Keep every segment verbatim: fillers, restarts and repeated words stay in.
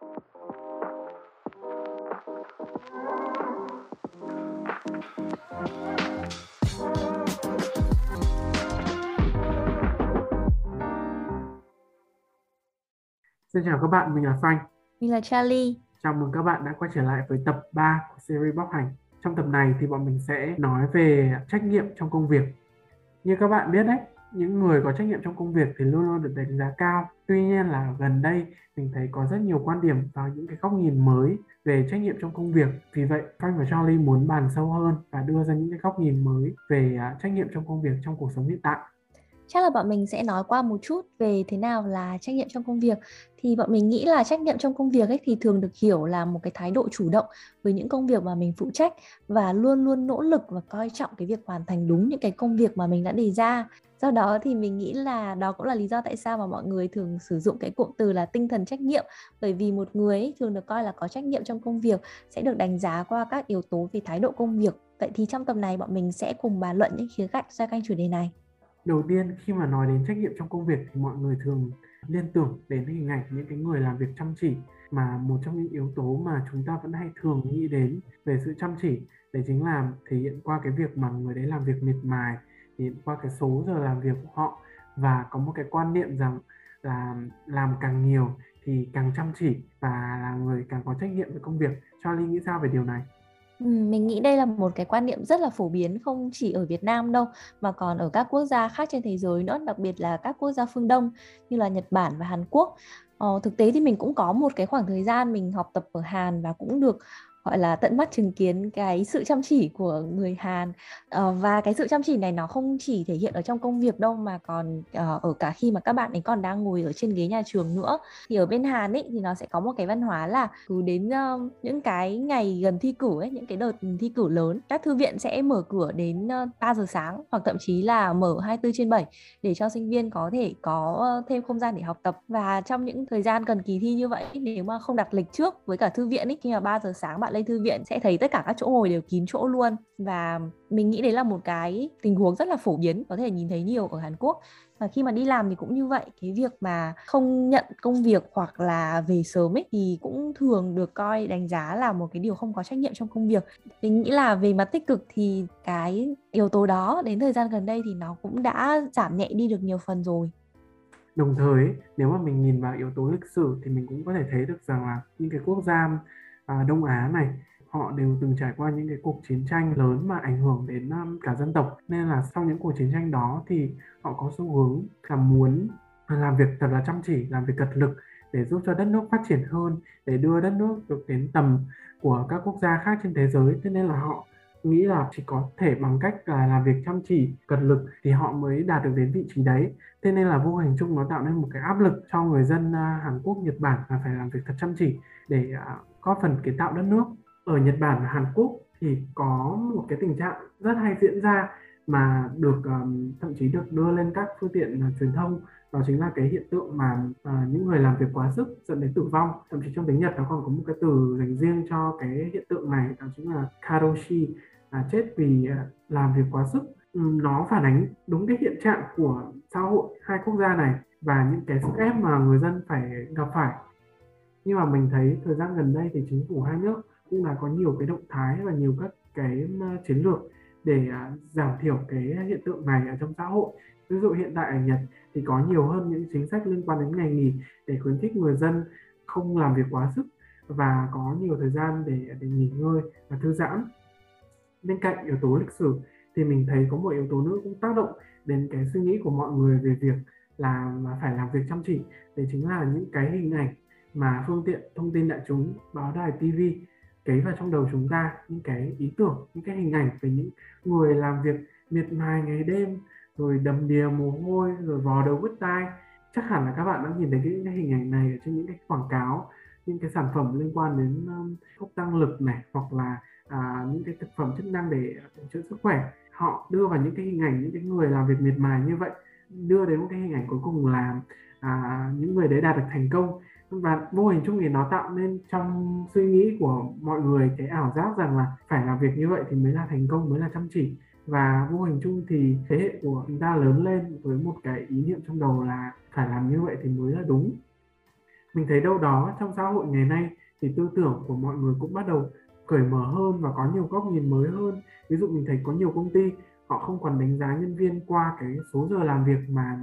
Xin chào các bạn, mình là Frank. Mình là Charlie. Chào mừng các bạn đã quay trở lại với tập ba của series Bóc Hành. Trong tập này thì bọn mình sẽ nói về trách nhiệm trong công việc. Như các bạn biết đấy, những người có trách nhiệm trong công việc thì luôn luôn được đánh giá cao. Tuy nhiên là gần đây mình thấy có rất nhiều quan điểm vào những cái góc nhìn mới về trách nhiệm trong công việc. Vì vậy, Frank và Charlie muốn bàn sâu hơn và đưa ra những cái góc nhìn mới về trách nhiệm trong công việc trong cuộc sống hiện tại. Chắc là bọn mình sẽ nói qua một chút về thế nào là trách nhiệm trong công việc. Thì bọn mình nghĩ là trách nhiệm trong công việc ấy thì thường được hiểu là một cái thái độ chủ động với những công việc mà mình phụ trách và luôn luôn nỗ lực và coi trọng cái việc hoàn thành đúng những cái công việc mà mình đã đề ra. Do đó thì mình nghĩ là đó cũng là lý do tại sao mà mọi người thường sử dụng cái cụm từ là tinh thần trách nhiệm. Bởi vì một người ấy thường được coi là có trách nhiệm trong công việc sẽ được đánh giá qua các yếu tố về thái độ công việc. Vậy thì trong tập này bọn mình sẽ cùng bàn luận những khía cạnh xoay quanh chủ đề này. Đầu tiên, khi mà nói đến trách nhiệm trong công việc thì mọi người thường liên tưởng đến hình ảnh những cái người làm việc chăm chỉ, mà một trong những yếu tố mà chúng ta vẫn hay thường nghĩ đến về sự chăm chỉ đấy chính là thể hiện qua cái việc mà người đấy làm việc miệt mài, thể hiện qua cái số giờ làm việc của họ, và có một cái quan niệm rằng là làm càng nhiều thì càng chăm chỉ và là người càng có trách nhiệm với công việc. Charlie nghĩ sao về điều này? Mình nghĩ đây là một cái quan niệm rất là phổ biến, không chỉ ở Việt Nam đâu mà còn ở các quốc gia khác trên thế giới nữa, đặc biệt là các quốc gia phương Đông như là Nhật Bản và Hàn Quốc. Ờ, thực tế thì mình cũng có một cái khoảng thời gian mình học tập ở Hàn và cũng được gọi là tận mắt chứng kiến cái sự chăm chỉ của người Hàn. Ờ, và cái sự chăm chỉ này nó không chỉ thể hiện ở trong công việc đâu mà còn uh, ở cả khi mà các bạn ấy còn đang ngồi ở trên ghế nhà trường nữa. Thì ở bên Hàn ấy thì nó sẽ có một cái văn hóa là cứ đến uh, những cái ngày gần thi cử ấy, những cái đợt thi cử lớn, các thư viện sẽ mở cửa đến uh, ba giờ sáng hoặc thậm chí là mở hai mươi bốn trên bảy để cho sinh viên có thể có uh, thêm không gian để học tập. Và trong những thời gian gần kỳ thi như vậy, nếu mà không đặt lịch trước với cả thư viện ấy, khi mà ba giờ sáng bạn lên thư viện sẽ thấy tất cả các chỗ ngồi đều kín chỗ luôn. Và mình nghĩ đấy là một cái tình huống rất là phổ biến, có thể nhìn thấy nhiều ở Hàn Quốc. Và khi mà đi làm thì cũng như vậy, cái việc mà không nhận công việc hoặc là về sớm ấy thì cũng thường được coi đánh giá là một cái điều không có trách nhiệm trong công việc. Mình nghĩ là về mặt tích cực thì cái yếu tố đó đến thời gian gần đây thì nó cũng đã giảm nhẹ đi được nhiều phần rồi. Đồng thời, nếu mà mình nhìn vào yếu tố lịch sử thì mình cũng có thể thấy được rằng là những cái quốc gia Đông Á này, họ đều từng trải qua những cái cuộc chiến tranh lớn mà ảnh hưởng đến cả dân tộc. Nên là sau những cuộc chiến tranh đó thì họ có xu hướng là muốn làm việc thật là chăm chỉ, làm việc cật lực để giúp cho đất nước phát triển hơn, để đưa đất nước được đến tầm của các quốc gia khác trên thế giới. Thế nên là họ nghĩ là chỉ có thể bằng cách là làm việc chăm chỉ, cật lực thì họ mới đạt được đến vị trí đấy. Thế nên là vô hình chung nó tạo nên một cái áp lực cho người dân Hàn Quốc, Nhật Bản là phải làm việc thật chăm chỉ để có phần kiến tạo đất nước. Ở Nhật Bản và Hàn Quốc thì có một cái tình trạng rất hay diễn ra mà được um, thậm chí được đưa lên các phương tiện uh, truyền thông, đó chính là cái hiện tượng mà uh, những người làm việc quá sức dẫn đến tử vong. Thậm chí trong tiếng Nhật nó còn có một cái từ dành riêng cho cái hiện tượng này, đó chính là karoshi, là chết vì uh, làm việc quá sức. Um, nó phản ánh đúng cái hiện trạng của xã hội hai quốc gia này và những cái sức ép mà người dân phải gặp phải. Nhưng mà mình thấy thời gian gần đây thì chính phủ hai nước cũng là có nhiều cái động thái và nhiều các cái chiến lược để giảm thiểu cái hiện tượng này ở trong xã hội. Ví dụ hiện tại ở Nhật thì có nhiều hơn những chính sách liên quan đến ngày nghỉ để khuyến khích người dân không làm việc quá sức và có nhiều thời gian để, để nghỉ ngơi và thư giãn. Bên cạnh yếu tố lịch sử thì mình thấy có một yếu tố nữa cũng tác động đến cái suy nghĩ của mọi người về việc là phải làm việc chăm chỉ. Đấy chính là những cái hình ảnh mà phương tiện thông tin đại chúng, báo đài, ti vi cấy vào trong đầu chúng ta, những cái ý tưởng, những cái hình ảnh về những người làm việc miệt mài ngày đêm, rồi đầm đìa mồ hôi, rồi vò đầu bứt tai. Chắc hẳn là các bạn đã nhìn thấy những cái hình ảnh này ở trên những cái quảng cáo, những cái sản phẩm liên quan đến um, thuốc tăng lực này, hoặc là à, những cái thực phẩm chức năng để uh, chữa sức khỏe. Họ đưa vào những cái hình ảnh những cái người làm việc miệt mài như vậy, đưa đến một cái hình ảnh cuối cùng là à, những người đấy đạt được thành công. Và vô hình chung thì nó tạo nên trong suy nghĩ của mọi người cái ảo giác rằng là phải làm việc như vậy thì mới là thành công, mới là chăm chỉ. Và vô hình chung thì thế hệ của chúng ta lớn lên với một cái ý niệm trong đầu là phải làm như vậy thì mới là đúng. Mình thấy đâu đó trong xã hội ngày nay thì tư tưởng của mọi người cũng bắt đầu cởi mở hơn và có nhiều góc nhìn mới hơn. Ví dụ mình thấy có nhiều công ty họ không còn đánh giá nhân viên qua cái số giờ làm việc mà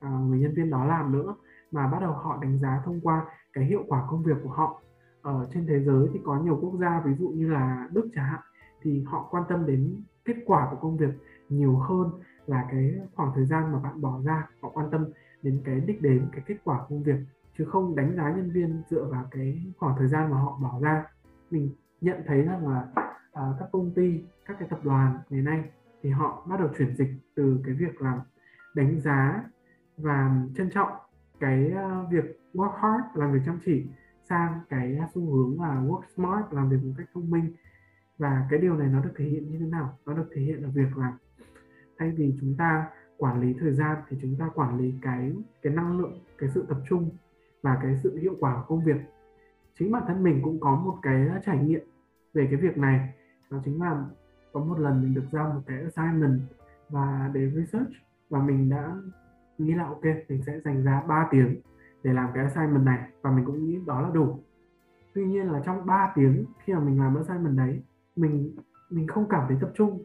à, người nhân viên đó làm nữa, mà bắt đầu họ đánh giá thông qua cái hiệu quả công việc của họ. Ở trên thế giới thì có nhiều quốc gia, ví dụ như là Đức chẳng hạn, thì họ quan tâm đến kết quả của công việc nhiều hơn là cái khoảng thời gian mà bạn bỏ ra. Họ quan tâm đến cái đích đến, cái kết quả công việc, chứ không đánh giá nhân viên dựa vào cái khoảng thời gian mà họ bỏ ra. Mình nhận thấy rằng là à, các công ty, các cái tập đoàn ngày nay thì họ bắt đầu chuyển dịch từ cái việc là đánh giá và trân trọng cái việc work hard, làm việc chăm chỉ, sang cái xu hướng là work smart, làm việc một cách thông minh. Và cái điều này nó được thể hiện như thế nào? Nó được thể hiện ở việc là thay vì chúng ta quản lý thời gian thì chúng ta quản lý cái, cái năng lượng, cái sự tập trung và cái sự hiệu quả của công việc. Chính bản thân mình cũng có một cái trải nghiệm về cái việc này. Đó chính là có một lần mình được giao một cái assignment và để research, và mình đã nghĩ là ok, mình sẽ dành ra ba tiếng để làm cái assignment này, và mình cũng nghĩ đó là đủ. Tuy nhiên là trong ba tiếng khi mà mình làm assignment đấy, mình mình không cảm thấy tập trung,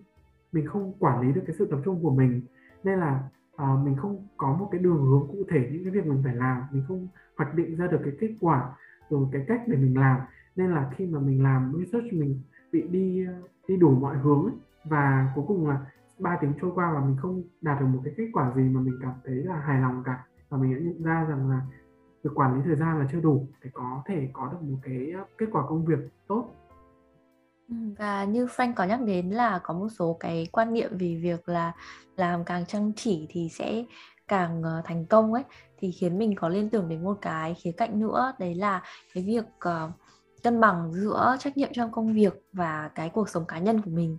mình không quản lý được cái sự tập trung của mình, nên là à, mình không có một cái đường hướng cụ thể những cái việc mình phải làm, mình không hoạch định ra được cái kết quả rồi cái cách để mình làm, nên là khi mà mình làm research mình bị đi đi đủ mọi hướng ấy. Và cuối cùng là ba tiếng trôi qua và mình không đạt được một cái kết quả gì mà mình cảm thấy là hài lòng cả, và mình đã nhận ra rằng là việc quản lý thời gian là chưa đủ để có thể có được một cái kết quả công việc tốt. Và như Frank có nhắc đến là có một số cái quan niệm về việc là làm càng chăm chỉ thì sẽ càng thành công ấy, thì khiến mình có liên tưởng đến một cái khía cạnh nữa, đấy là cái việc uh, cân bằng giữa trách nhiệm trong công việc và cái cuộc sống cá nhân của mình.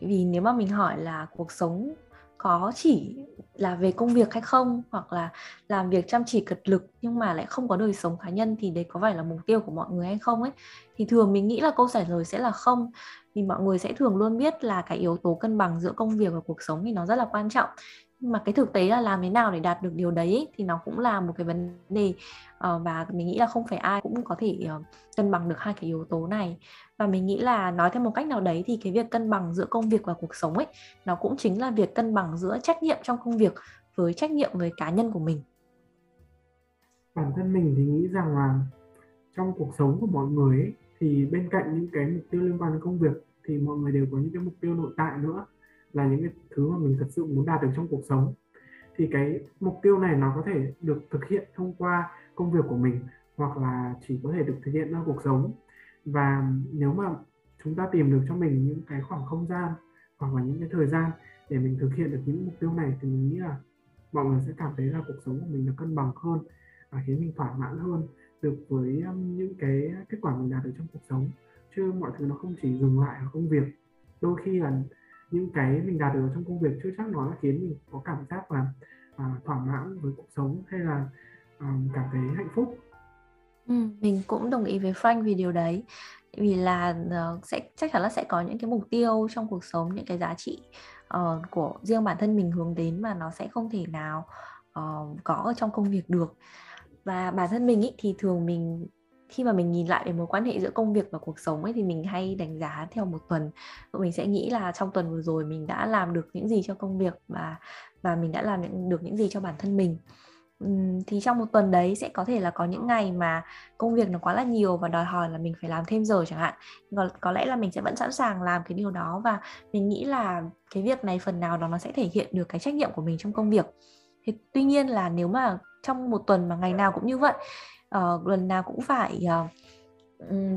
Vì nếu mà mình hỏi là cuộc sống có chỉ là về công việc hay không, hoặc là làm việc chăm chỉ cật lực nhưng mà lại không có đời sống cá nhân, thì đấy có phải là mục tiêu của mọi người hay không ấy, thì thường mình nghĩ là câu trả lời sẽ là không. Vì mọi người sẽ thường luôn biết là cái yếu tố cân bằng giữa công việc và cuộc sống thì nó rất là quan trọng, nhưng mà cái thực tế là làm thế nào để đạt được điều đấy ấy, thì nó cũng là một cái vấn đề, và mình nghĩ là không phải ai cũng có thể cân bằng được hai cái yếu tố này. Và mình nghĩ là nói theo một cách nào đấy thì cái việc cân bằng giữa công việc và cuộc sống ấy, nó cũng chính là việc cân bằng giữa trách nhiệm trong công việc với trách nhiệm với cá nhân của mình. Bản thân mình thì nghĩ rằng là trong cuộc sống của mọi người ấy, thì bên cạnh những cái mục tiêu liên quan đến công việc thì mọi người đều có những cái mục tiêu nội tại nữa, là những cái thứ mà mình thật sự muốn đạt được trong cuộc sống. Thì cái mục tiêu này nó có thể được thực hiện thông qua công việc của mình, hoặc là chỉ có thể được thực hiện trong cuộc sống. Và nếu mà chúng ta tìm được cho mình những cái khoảng không gian hoặc là những cái thời gian để mình thực hiện được những mục tiêu này, thì mình nghĩ là mọi người sẽ cảm thấy là cuộc sống của mình nó cân bằng hơn, và khiến mình thỏa mãn hơn được với những cái kết quả mình đạt được trong cuộc sống. Chứ mọi thứ nó không chỉ dừng lại ở công việc. Đôi khi là những cái mình đạt được trong công việc chưa chắc nó đã khiến mình có cảm giác là à, thỏa mãn với cuộc sống, hay là à, cảm thấy hạnh phúc. Ừ, mình cũng đồng ý với Frank về điều đấy. Vì là uh, sẽ chắc chắn là sẽ có những cái mục tiêu trong cuộc sống, những cái giá trị uh, của riêng bản thân mình hướng đến mà nó sẽ không thể nào uh, có ở trong công việc được. Và bản thân mình ý, thì thường mình khi mà mình nhìn lại về mối quan hệ giữa công việc và cuộc sống ấy, thì mình hay đánh giá theo một tuần. Mình sẽ nghĩ là trong tuần vừa rồi mình đã làm được những gì cho công việc và, và mình đã làm được những gì cho bản thân mình. Thì trong một tuần đấy sẽ có thể là có những ngày mà công việc nó quá là nhiều và đòi hỏi là mình phải làm thêm giờ chẳng hạn. Có, có lẽ là mình sẽ vẫn sẵn sàng làm cái điều đó, và mình nghĩ là cái việc này phần nào đó nó sẽ thể hiện được cái trách nhiệm của mình trong công việc. Thì, tuy nhiên là nếu mà trong một tuần mà ngày nào cũng như vậy, Uh, lần nào cũng phải uh,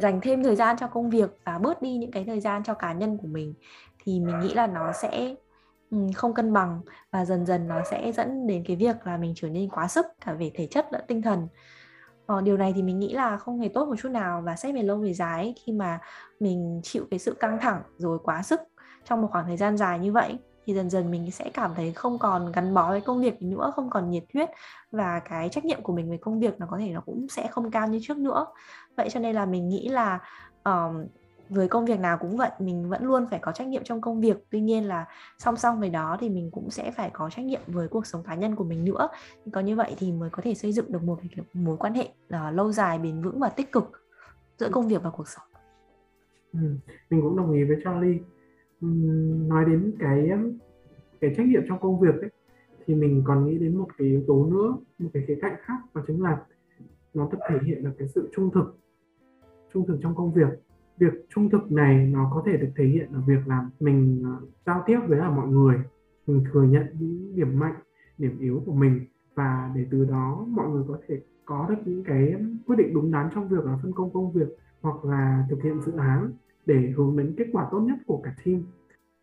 dành thêm thời gian cho công việc và bớt đi những cái thời gian cho cá nhân của mình, thì mình nghĩ là nó sẽ um, không cân bằng, và dần dần nó sẽ dẫn đến cái việc là mình trở nên quá sức cả về thể chất lẫn tinh thần. uh, Điều này thì mình nghĩ là không hề tốt một chút nào, và xét về lâu về dài ấy, khi mà mình chịu cái sự căng thẳng rồi quá sức trong một khoảng thời gian dài như vậy, thì dần dần mình sẽ cảm thấy không còn gắn bó với công việc nữa, không còn nhiệt huyết, và cái trách nhiệm của mình với công việc nó có thể nó cũng sẽ không cao như trước nữa. Vậy cho nên là mình nghĩ là uh, với công việc nào cũng vậy, mình vẫn luôn phải có trách nhiệm trong công việc. Tuy nhiên là song song với đó thì mình cũng sẽ phải có trách nhiệm với cuộc sống cá nhân của mình nữa. Có như vậy thì mới có thể xây dựng được một mối quan hệ uh, lâu dài, bền vững và tích cực giữa công việc và cuộc sống. Ừ, mình cũng đồng ý với Charlie. Uhm, nói đến cái, cái trách nhiệm trong công việc ấy, thì mình còn nghĩ đến một cái yếu tố nữa, một cái khía cạnh khác, và chính là nó thể hiện được cái sự trung thực, trung thực trong công việc. Việc trung thực này nó có thể được thể hiện ở việc là mình giao tiếp với cả mọi người, mình thừa nhận những điểm mạnh, điểm yếu của mình, và để từ đó mọi người có thể có được những cái quyết định đúng đắn trong việc là phân công công việc hoặc là thực hiện dự án để hướng đến kết quả tốt nhất của cả team.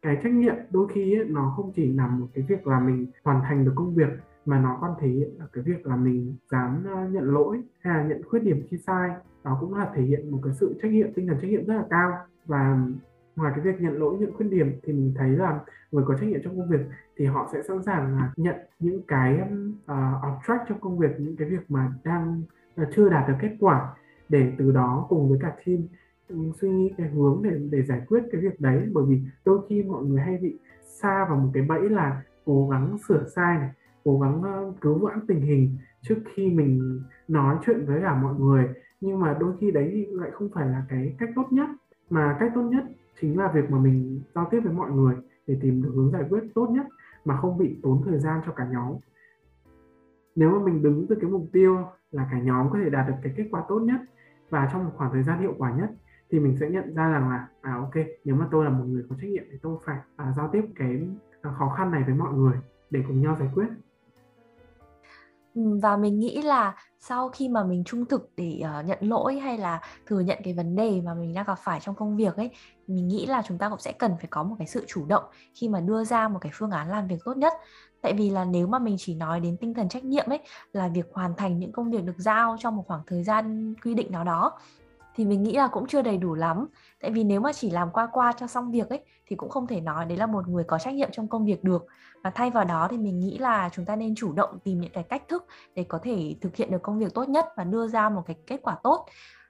Cái trách nhiệm đôi khi ấy, nó không chỉ nằm một cái việc là mình hoàn thành được công việc, mà nó còn thể hiện ở cái việc là mình dám nhận lỗi hay là nhận khuyết điểm khi sai. Đó cũng là thể hiện một cái sự trách nhiệm, tinh thần trách nhiệm rất là cao. Và ngoài cái việc nhận lỗi, nhận khuyết điểm thì mình thấy là người có trách nhiệm trong công việc thì họ sẽ sẵn sàng là nhận những cái uh, off track trong công việc, những cái việc mà đang uh, chưa đạt được kết quả, để từ đó cùng với cả team suy nghĩ cái hướng để, để giải quyết cái việc đấy. Bởi vì đôi khi mọi người hay bị sa vào một cái bẫy là cố gắng sửa sai này, cố gắng cứu vãn tình hình trước khi mình nói chuyện với cả mọi người, nhưng mà đôi khi đấy lại không phải là cái cách tốt nhất, mà cách tốt nhất chính là việc mà mình giao tiếp với mọi người để tìm được hướng giải quyết tốt nhất mà không bị tốn thời gian cho cả nhóm. Nếu mà mình đứng từ cái mục tiêu là cả nhóm có thể đạt được cái kết quả tốt nhất và trong một khoảng thời gian hiệu quả nhất, thì mình sẽ nhận ra rằng là à ok, nếu mà tôi là một người có trách nhiệm thì tôi phải à, giao tiếp cái khó khăn này với mọi người để cùng nhau giải quyết. Và mình nghĩ là sau khi mà mình trung thực để uh, nhận lỗi hay là thừa nhận cái vấn đề mà mình đang gặp phải trong công việc ấy, mình nghĩ là chúng ta cũng sẽ cần phải có một cái sự chủ động khi mà đưa ra một cái phương án làm việc tốt nhất. Tại vì là nếu mà mình chỉ nói đến tinh thần trách nhiệm ấy, là việc hoàn thành những công việc được giao trong một khoảng thời gian quy định nào đó, thì mình nghĩ là cũng chưa đầy đủ lắm. Tại vì nếu mà chỉ làm qua qua cho xong việc ấy, thì cũng không thể nói đấy là một người có trách nhiệm trong công việc được. Và thay vào đó thì mình nghĩ là chúng ta nên chủ động tìm những cái cách thức để có thể thực hiện được công việc tốt nhất và đưa ra một cái kết quả tốt.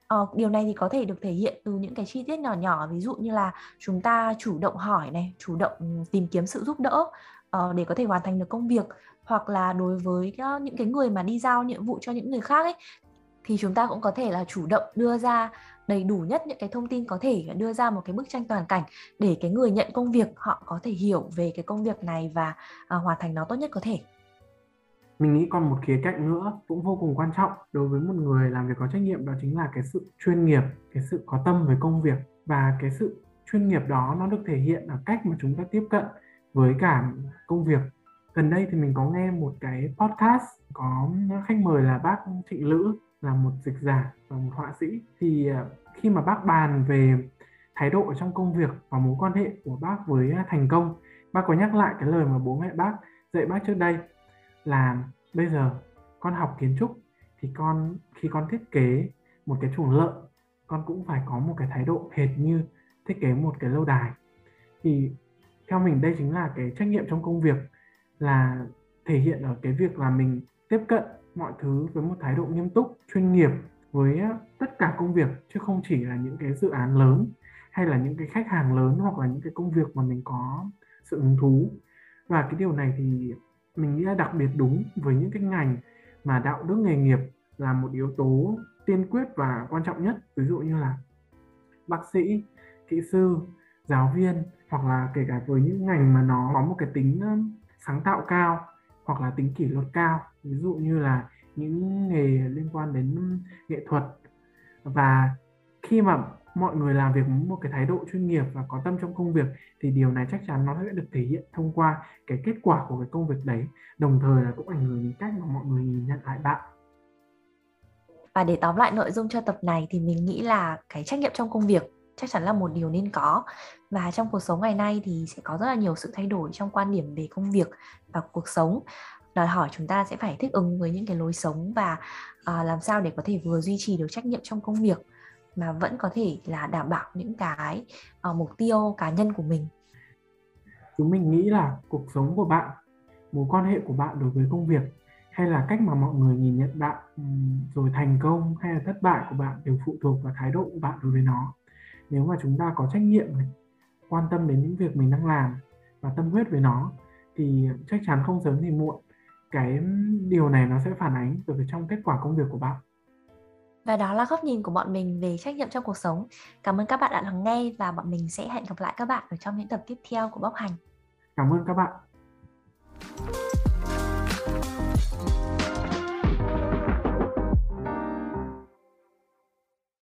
Ờ, điều này thì có thể được thể hiện từ những cái chi tiết nhỏ nhỏ, ví dụ như là chúng ta chủ động hỏi này, chủ động tìm kiếm sự giúp đỡ uh, để có thể hoàn thành được công việc. Hoặc là đối với uh, những cái người mà đi giao nhiệm vụ cho những người khác ấy, thì chúng ta cũng có thể là chủ động đưa ra đầy đủ nhất những cái thông tin có thể, đưa ra một cái bức tranh toàn cảnh để cái người nhận công việc họ có thể hiểu về cái công việc này và à, hoàn thành nó tốt nhất có thể. Mình nghĩ còn một khía cạnh nữa cũng vô cùng quan trọng đối với một người làm việc có trách nhiệm, đó chính là cái sự chuyên nghiệp, cái sự có tâm với công việc. Và cái sự chuyên nghiệp đó nó được thể hiện ở cách mà chúng ta tiếp cận với cả công việc. Gần đây thì mình có nghe một cái podcast có khách mời là bác Trịnh Lữ, là một dịch giả và một họa sĩ. Thì khi mà bác bàn về thái độ trong công việc và mối quan hệ của bác với thành công, bác có nhắc lại cái lời mà bố mẹ bác dạy bác trước đây là bây giờ con học kiến trúc thì con, khi con thiết kế một cái chuồng lợn, con cũng phải có một cái thái độ hệt như thiết kế một cái lâu đài. Thì theo mình đây chính là cái trách nhiệm trong công việc, là thể hiện ở cái việc là mình tiếp cận mọi thứ với một thái độ nghiêm túc, chuyên nghiệp với tất cả công việc, chứ không chỉ là những cái dự án lớn hay là những cái khách hàng lớn hoặc là những cái công việc mà mình có sự hứng thú. Và cái điều này thì mình nghĩ là đặc biệt đúng với những cái ngành mà đạo đức nghề nghiệp là một yếu tố tiên quyết và quan trọng nhất, ví dụ như là bác sĩ, kỹ sư, giáo viên, hoặc là kể cả với những ngành mà nó có một cái tính sáng tạo cao hoặc là tính kỷ luật cao, ví dụ như là những nghề liên quan đến nghệ thuật. Và khi mà mọi người làm việc với một cái thái độ chuyên nghiệp và có tâm trong công việc thì điều này chắc chắn nó sẽ được thể hiện thông qua cái kết quả của cái công việc đấy, đồng thời là cũng ảnh hưởng đến cách mà mọi người nhận lại bạn. Và để tóm lại nội dung cho tập này thì mình nghĩ là cái trách nhiệm trong công việc chắc chắn là một điều nên có. Và trong cuộc sống ngày nay thì sẽ có rất là nhiều sự thay đổi trong quan điểm về công việc và cuộc sống, đòi hỏi chúng ta sẽ phải thích ứng với những cái lối sống và à, làm sao để có thể vừa duy trì được trách nhiệm trong công việc mà vẫn có thể là đảm bảo những cái à, mục tiêu cá nhân của mình. Chúng mình nghĩ là cuộc sống của bạn, mối quan hệ của bạn đối với công việc, hay là cách mà mọi người nhìn nhận bạn, rồi thành công hay là thất bại của bạn đều phụ thuộc vào thái độ của bạn đối với nó. Nếu mà chúng ta có trách nhiệm, quan tâm đến những việc mình đang làm và tâm huyết với nó, thì chắc chắn không sớm thì muộn, cái điều này nó sẽ phản ánh từ trong kết quả công việc của bạn. Và đó là góc nhìn của bọn mình về trách nhiệm trong cuộc sống. Cảm ơn các bạn đã lắng nghe và bọn mình sẽ hẹn gặp lại các bạn ở trong những tập tiếp theo của Bóc Hành. Cảm ơn các bạn.